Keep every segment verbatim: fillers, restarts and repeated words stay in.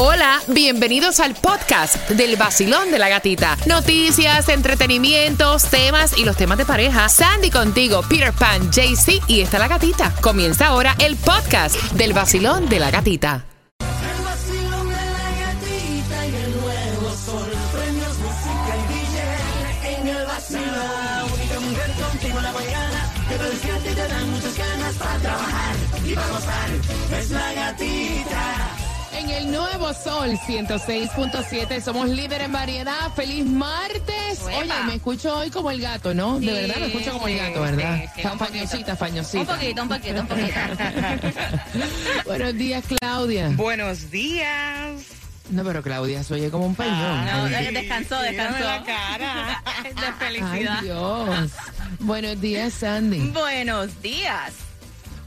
Hola, bienvenidos al podcast del Vacilón de la Gatita. Noticias, entretenimientos, temas y los temas de pareja. Sandy contigo, Peter Pan, Jay-Z y está la gatita. Comienza ahora el podcast del Vacilón de la Gatita. El Vacilón de la Gatita y el Nuevo Zol. Premios, música y billete en el Vacilón. Única mujer contigo en la mañana. Te despierta y te dan muchas ganas para trabajar y para gozar. Es la gatita. En el Nuevo Zol ciento seis punto siete, somos líder en variedad. Feliz martes. Uepa. Oye, me escucho hoy como el gato, ¿no? Sí, de verdad me escucho como el gato, ¿verdad? Sí, sí, fañosita, fañosita. Un poquito, un poquito, un poquito. Buenos días, Claudia. Buenos días. No, pero Claudia se oye como un peñón. Ah, no, descansó, descansó. La cara de felicidad. Ay, Dios. Buenos días, Sandy. Buenos días.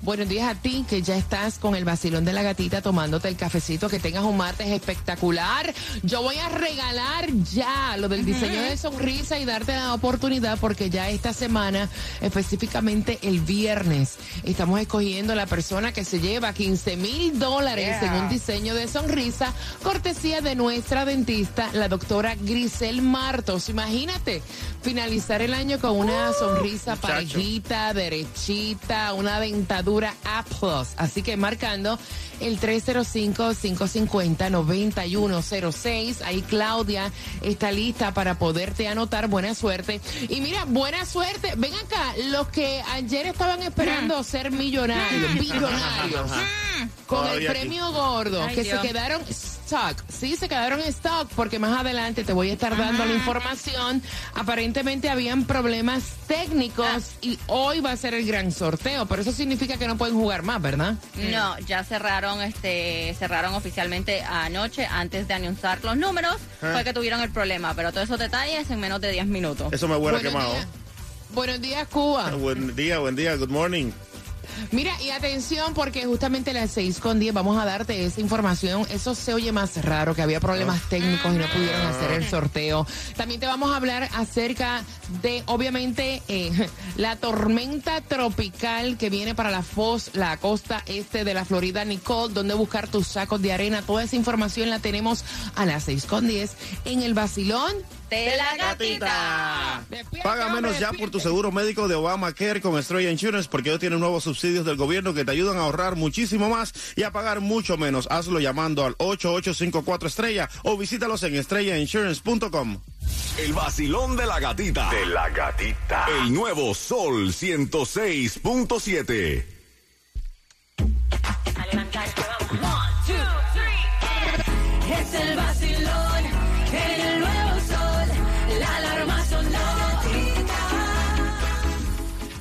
Buenos días a ti, que ya estás con el Vacilón de la Gatita tomándote el cafecito, que tengas un martes espectacular. Yo voy a regalar ya lo del diseño de sonrisa y darte la oportunidad, porque ya esta semana, específicamente el viernes, estamos escogiendo la persona que se lleva quince mil dólares yeah. en un diseño de sonrisa, cortesía de nuestra dentista, la doctora Grisel Martos. Imagínate finalizar el año con una uh, sonrisa muchacho. parejita, derechita, una dentadura A+. Así que marcando el tres cero cinco, cinco cinco cero, nueve uno cero seis. Ahí Claudia está lista para poderte anotar. Buena suerte. Y mira, buena suerte. Ven acá, los que ayer estaban esperando mm. ser millonarios, mm. billonarios, mm. con Todavía el premio aquí. gordo, Ay, que Dios. se quedaron stock. Sí, se quedaron stock, porque más adelante te voy a estar dando ah. la información. Aparentemente habían problemas técnicos ah. y hoy va a ser el gran sorteo. Pero eso significa que no pueden jugar más, ¿verdad? No, ya cerraron este, cerraron oficialmente anoche, antes de anunciar los números, ¿Eh? fue que tuvieron el problema, pero todos esos detalles en menos de diez minutos. Eso me huele quemado. Día. Buenos días, Cuba. Buen día, buen día, good morning. Mira, y atención, porque justamente a las seis con diez vamos a darte esa información. Eso se oye más raro, que había problemas técnicos y no pudieron hacer el sorteo. También te vamos a hablar acerca de, obviamente, eh, la tormenta tropical que viene para la, Foz, la costa este de la Florida. Nicole, dónde buscar tus sacos de arena. Toda esa información la tenemos a las seis con diez en el Vacilón de la Gatita. Despierte, Paga menos hombre, ya despierte. por tu seguro médico de Obamacare con Estrella Insurance, porque ellos tienen nuevos subsidios del gobierno que te ayudan a ahorrar muchísimo más y a pagar mucho menos. Hazlo llamando al ocho ocho cinco cuatro estrella o visítalos en estrella insurance punto com. El Vacilón de la Gatita. De la Gatita. El Nuevo Zol ciento seis punto siete. Es el Vacilón en el Nuevo Zol. La alarma sonó.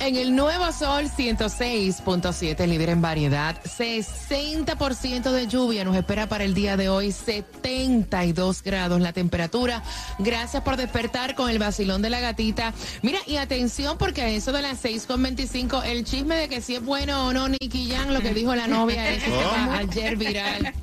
En el Nuevo Zol ciento seis punto siete, líder en variedad. sesenta por ciento de lluvia nos espera para el día de hoy. setenta y dos grados la temperatura. Gracias por despertar con el Vacilón de la Gatita. Mira, y atención, porque a eso de las seis con veinticinco, el chisme de que si es bueno o no Nicky Jam, lo que dijo la novia es que está ayer viral.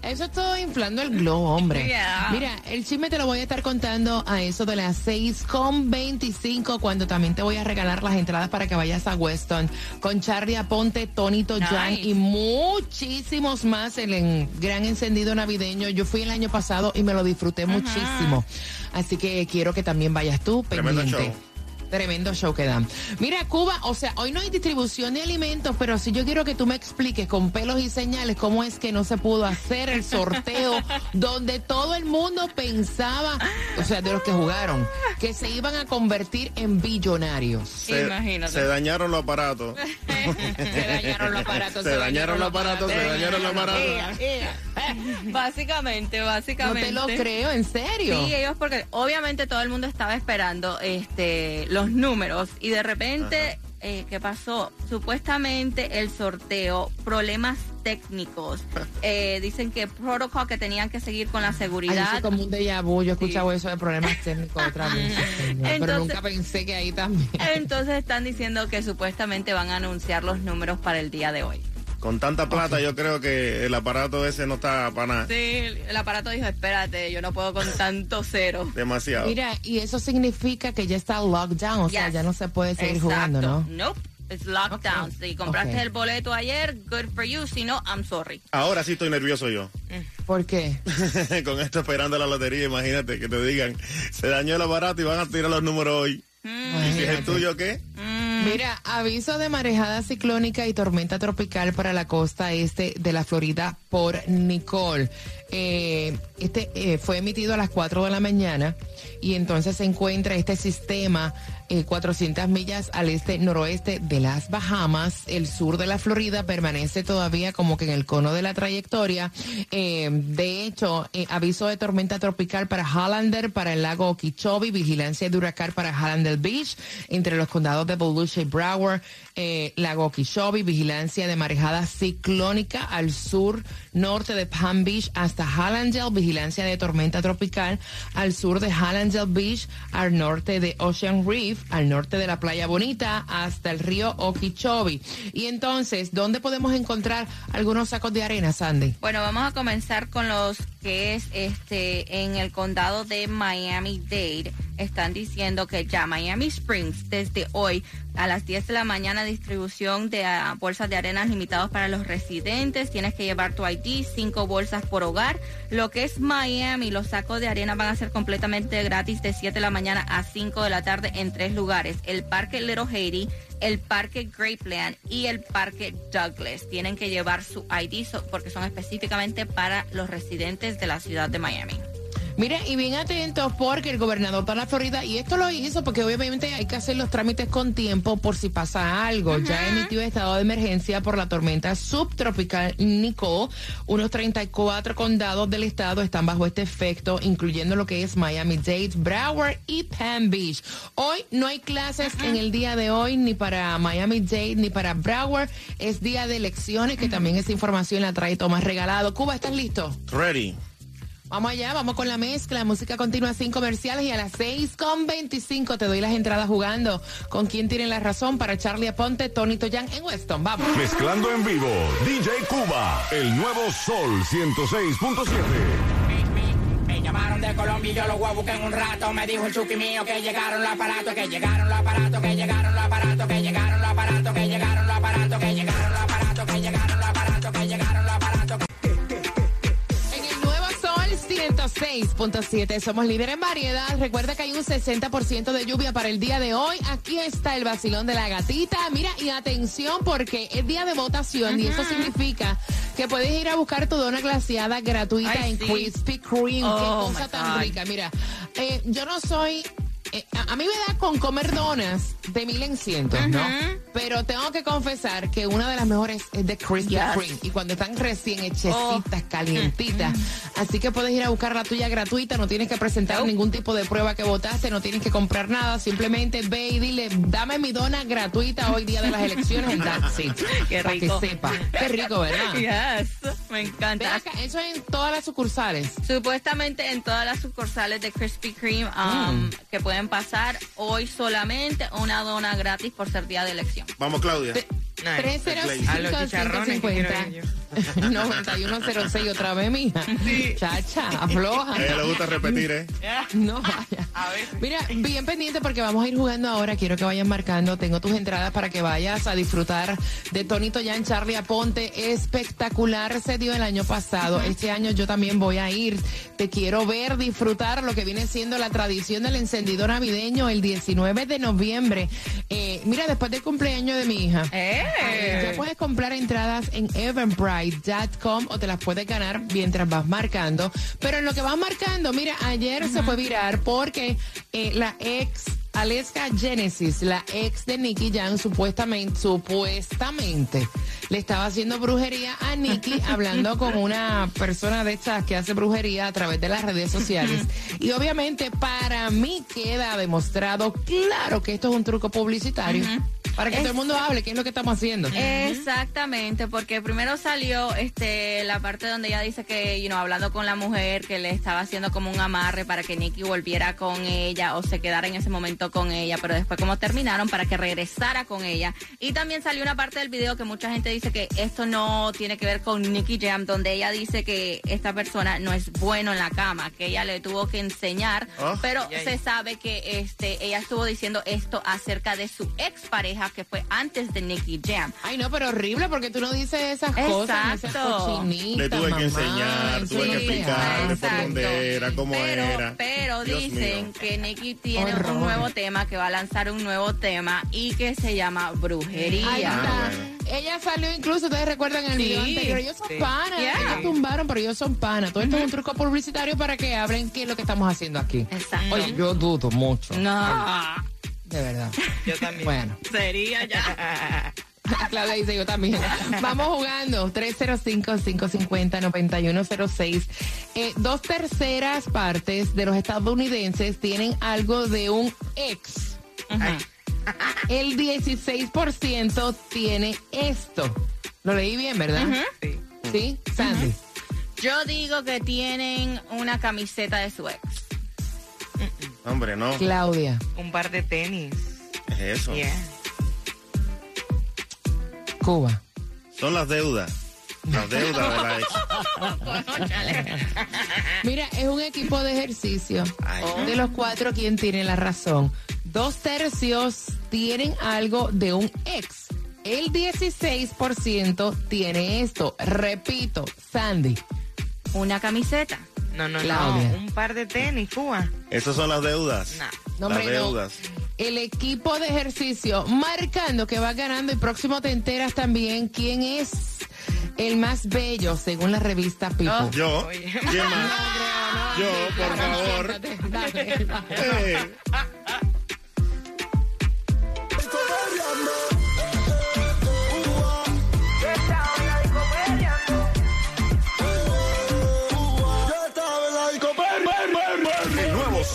Eso es todo inflando el globo, hombre. Yeah. Mira, el chisme te lo voy a estar contando a eso de las seis con veinticinco, cuando también te voy a regalar las entradas para que vayas a Weston con Charlie Aponte, Tony Toyán nice. y muchísimos más en el gran encendido navideño. Yo fui el año pasado y me lo disfruté uh-huh. muchísimo. Así que quiero que también vayas tú, pendiente. Tremendo show. Tremendo show que dan. Mira, Cuba, o sea, hoy no hay distribución de alimentos, pero si yo quiero que tú me expliques con pelos y señales cómo es que no se pudo hacer el sorteo donde todo el mundo pensaba, o sea, de los que jugaron, que se iban a convertir en billonarios. Se, Imagínate. Se dañaron los aparatos. Se dañaron los aparatos. Se dañaron los aparatos. Se dañaron los aparatos. Básicamente, básicamente. No te lo creo, en serio. Sí, ellos, porque obviamente todo el mundo estaba esperando este... los números, y de repente, eh, ¿qué pasó? Supuestamente el sorteo, problemas técnicos, eh, dicen que protocolo que tenían que seguir con la seguridad. Ay, eso como un déjà vu, yo he escuchado sí. eso de problemas técnicos otra vez, señor, entonces, pero nunca pensé que ahí también. Entonces están diciendo que supuestamente van a anunciar los números para el día de hoy. Con tanta plata, okay. yo creo que el aparato ese no está para nada. Sí, el aparato dijo, espérate, yo no puedo con tanto cero. Demasiado. Mira, y eso significa que ya está lockdown, o yes. sea, ya no se puede seguir Exacto. jugando, ¿no? Nope. It's lockdown. Okay. Si compraste okay. el boleto ayer, good for you. Si no, I'm sorry. Ahora sí estoy nervioso yo. ¿Por qué? Con esto esperando la lotería, imagínate que te digan, se dañó el aparato y van a tirar los números hoy. Mm. ¿Y si es el tuyo qué? Mm. Mira, aviso de marejada ciclónica y tormenta tropical para la costa este de la Florida por Nicole. Eh, este eh, fue emitido a las cuatro de la mañana y entonces se encuentra este sistema eh, cuatrocientas millas al este noroeste de las Bahamas. El sur de la Florida permanece todavía como que en el cono de la trayectoria. Eh, de hecho, eh, aviso de tormenta tropical para Hollander, para el lago Okeechobee, vigilancia de huracán para Hollander Beach, entre los condados de Volusia y Broward, eh, lago Okeechobee, vigilancia de marejada ciclónica al sur norte de Palm Beach hasta Hallandale, vigilancia de tormenta tropical al sur de Hallandale Beach, al norte de Ocean Reef, al norte de la Playa Bonita, hasta el río Okeechobee. Y entonces, ¿dónde podemos encontrar algunos sacos de arena, Sandy? Bueno, vamos a comenzar con los que es este en el condado de Miami-Dade. Están diciendo que ya Miami Springs, desde hoy a las diez de la mañana, distribución de uh, bolsas de arenas limitados para los residentes. Tienes que llevar tu I D, cinco bolsas por hogar. Lo que es Miami, los sacos de arena van a ser completamente gratis de siete de la mañana a cinco de la tarde en tres lugares. El Parque Little Haiti, el Parque Grapeland y el Parque Douglas. Tienen que llevar su I D porque son específicamente para los residentes de la ciudad de Miami. Mire, y bien atentos porque el gobernador para la Florida, y esto lo hizo porque obviamente hay que hacer los trámites con tiempo por si pasa algo. Uh-huh. Ya emitió estado de emergencia por la tormenta subtropical Nicole. Unos treinta y cuatro condados del estado están bajo este efecto, incluyendo lo que es Miami-Dade, Broward y Palm Beach. Hoy no hay clases uh-huh. en el día de hoy, ni para Miami-Dade, ni para Broward. Es día de elecciones, que uh-huh. también esa información la trae Tomás Regalado. Cuba, ¿estás listo? Ready. Vamos allá, vamos con la mezcla, música continua sin comerciales y a las seis con veinticinco te doy las entradas jugando con quién tienen la razón para Charlie Aponte, Tony Toyán en Weston, vamos. Mezclando en vivo, D J Cuba, el nuevo Sol ciento seis punto siete. Llamaron de Colombia y yo los voy a buscar en un rato. Me dijo el chuki mío que llegaron los aparatos, que llegaron los aparatos, que llegaron los aparatos, que llegaron los aparatos, que llegaron los aparatos, que llegaron los aparatos, que llegaron los aparatos, que llegaron los aparatos. ciento seis punto siete, somos líder en variedad. Recuerda que hay un sesenta por ciento de lluvia para el día de hoy. Aquí está el vacilón de la gatita. Mira, y atención porque es día de votación. Ajá. Y eso significa que puedes ir a buscar tu dona glaseada gratuita. Ay, en sí. Krispy Kreme. Oh, qué cosa tan God. rica. Mira, eh, yo no soy... Eh, a, a mí me da con comer donas de mil en cientos, uh-huh. ¿no? Pero tengo que confesar que una de las mejores es de Krispy yes. Kreme. Y cuando están recién hechecitas, oh. calientitas. Uh-huh. Así que puedes ir a buscar la tuya gratuita. No tienes que presentar uh-huh. ningún tipo de prueba que votaste. No tienes que comprar nada. Simplemente ve y dile, dame mi dona gratuita hoy día de las elecciones. En Taxi. Qué rico. Para que sepa. Qué rico, ¿verdad? Yes. Me encanta. Acá, eso es en todas las sucursales. Supuestamente en todas las sucursales de Krispy Kreme um, mm. que pueden pasar hoy solamente una dona gratis por ser día de elección. Vamos, Claudia. tres cero cinco, cinco cinco cero, nueve uno cero seis otra vez, mija. Sí. Chacha, afloja. A ella le gusta repetir, ¿eh? No vaya. A ver. Mira, bien pendiente porque vamos a ir jugando ahora. Quiero que vayan marcando. Tengo tus entradas para que vayas a disfrutar de Tony Toyán, Charlie Aponte. Espectacular se dio el año pasado. Este año yo también voy a ir. Te quiero ver disfrutar lo que viene siendo la tradición del encendido navideño el diecinueve de noviembre. Eh, mira, después del cumpleaños de mi hija. ¿Eh? Ay, ya puedes comprar entradas en eventbrite punto com o te las puedes ganar mientras vas marcando. Pero en lo que vas marcando, mira, ayer uh-huh. se fue viral porque eh, la ex Aleska Genesis, la ex de Nicky Jam, supuestamente, supuestamente le estaba haciendo brujería a Nicky, hablando con una persona de estas que hace brujería a través de las redes sociales. Y obviamente para mí queda demostrado claro que esto es un truco publicitario. Uh-huh. Para que es, todo el mundo hable, ¿qué es lo que estamos haciendo? Exactamente, porque primero salió este la parte donde ella dice que, you know, hablando con la mujer, que le estaba haciendo como un amarre para que Nicky volviera con ella o se quedara en ese momento con ella, pero después como terminaron, para que regresara con ella. Y también salió una parte del video que mucha gente dice que esto no tiene que ver con Nicky Jam, donde ella dice que esta persona no es bueno en la cama, que ella le tuvo que enseñar, oh, pero yeah. se sabe que este ella estuvo diciendo esto acerca de su expareja, más, que fue antes de Nicky Jam. Ay, no, pero horrible, porque tú no dices esas exacto. cosas, esas cochinitas. Le tuve mamá. que enseñar, sí, tuve que explicarle exacto. por dónde era, cómo pero, era. Pero Dios dicen mío. que Nicky tiene Horror. un nuevo tema, que va a lanzar un nuevo tema y que se llama Brujería. Ahí está. Ah, bueno. Ella salió incluso, ustedes recuerdan el sí, video anterior, ellos son sí. panas, yeah. ellos tumbaron, pero ellos son panas. Todo esto es un truco publicitario para que hablen qué es lo que estamos haciendo aquí. Exacto. Oye, yo dudo mucho. No. De verdad. Yo también. Bueno. Sería ya. Claudia dice yo también. Vamos jugando. tres cero cinco, cinco cinco cero, nueve uno cero seis. Eh, dos terceras partes de los estadounidenses tienen algo de un ex. Ajá. El dieciséis por ciento tiene esto. Lo leí bien, ¿verdad? Uh -huh. Sí. ¿Sí? Sandy. Uh -huh. Yo digo que tienen una camiseta de su ex. Uh -uh. Hombre, no. Claudia. Un par de tenis. Es eso. Yeah. Cuba. Son las deudas. Las deudas de la ex. Mira, es un equipo de ejercicio. Ay, oh. De los cuatro, ¿quién tiene la razón? Dos tercios tienen algo de un ex. El dieciséis por ciento tiene esto. Repito, Sandy. Una camiseta. No, no, Claudia. no. Un par de tenis, Cuba. Esas son las deudas. No, no las deudas. No. El equipo de ejercicio marcando que va ganando. El próximo te enteras también quién es el más bello según la revista People. Oh, yo. Oye. ¿Quién más? No, no, no, yo, por favor. Dale, dale.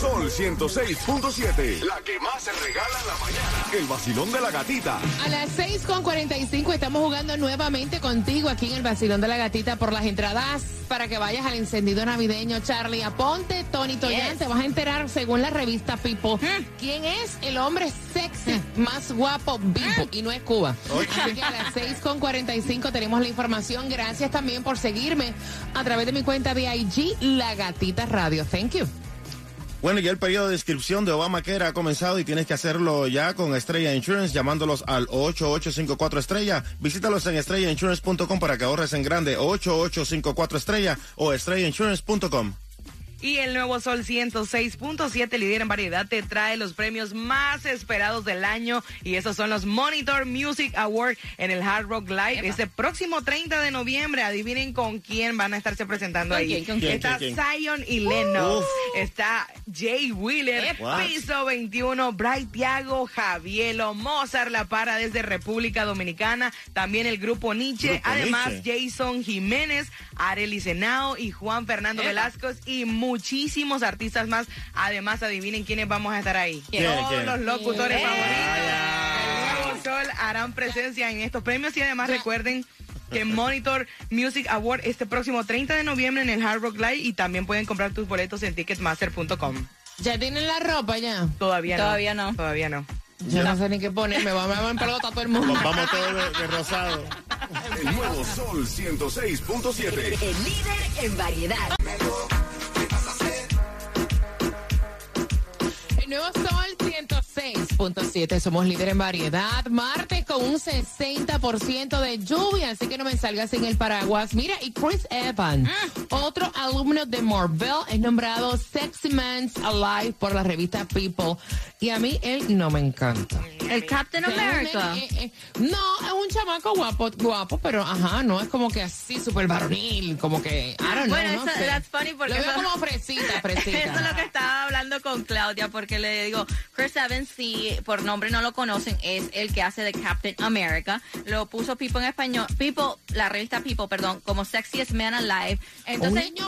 Sol ciento seis punto siete. La que más se regala en la mañana. El vacilón de la gatita. A las seis con cuarenta y cinco estamos jugando nuevamente contigo aquí en el vacilón de la gatita por las entradas para que vayas al encendido navideño. Charlie Aponte, Tony Toyán. Yes. Te vas a enterar según la revista People mm. quién es el hombre sexy mm. más guapo vivo mm. y no es Cuba. Oye. Así que a las seis con cuarenta y cinco tenemos la información. Gracias también por seguirme a través de mi cuenta de I G, La Gatita Radio. Thank you. Bueno, ya el periodo de inscripción de Obamacare ha comenzado y tienes que hacerlo ya con Estrella Insurance llamándolos al ocho ocho cinco cuatro Estrella. Visítalos en estrella insurance punto com para que ahorres en grande. Ocho ocho cinco cuatro Estrella o estrella insurance punto com. Y el Nuevo Sol ciento seis punto siete, líder en variedad, te trae los premios más esperados del año y esos son los Monitor Music Award en el Hard Rock Live. Epa. Este próximo treinta de noviembre, adivinen con quién van a estarse presentando ahí. ¿Quién, con quién? Está ¿quién, quién? Zion y Leno, uh, está Jay Wheeler, Piso veintiuno, Bright, Tiago, Javielo, Mozart La Para desde República Dominicana, también el grupo Niche, grupo además Niche. Jason Jiménez, Arely Senao y Juan Fernando Epa. Velasco y muchísimos artistas más. Además, adivinen quiénes vamos a estar ahí. Yeah, Todos yeah. los locutores yeah. favoritos del Nuevo Sol harán presencia en estos premios y además recuerden que Monitor Music Award este próximo treinta de noviembre en el Hard Rock Live y también pueden comprar tus boletos en ticketmaster punto com. ¿Ya tienen la ropa ya? Todavía no. Todavía no. Todavía no. Yo no, no sé ni qué ponerme, vamos a pelota todo el mundo. Nos vamos todos de, de rosado. El Nuevo Sol ciento seis punto siete. El, el líder en variedad. Nuevo Sol ciento seis punto siete, somos líder en variedad, martes con un sesenta por ciento de lluvia, así que no me salgas en el paraguas. Mira, y Chris Evans, mm. otro alumno de Marvel, es nombrado Sexy Man's Alive por la revista People, y a mí él no me encanta. El Captain America. Eh, eh, no, es un chamaco guapo, guapo, pero ajá, no es como que así, súper varonil, como que, I don't bueno, know, no eso, sé. That's funny porque lo veo eso, como fresita, fresita. Eso es lo que estaba hablando con Claudia, porque le digo, Chris Evans, si por nombre no lo conocen, es el que hace de Captain America. Lo puso People en español, People, la revista People, perdón, como Sexiest Man Alive. Entonces, oh,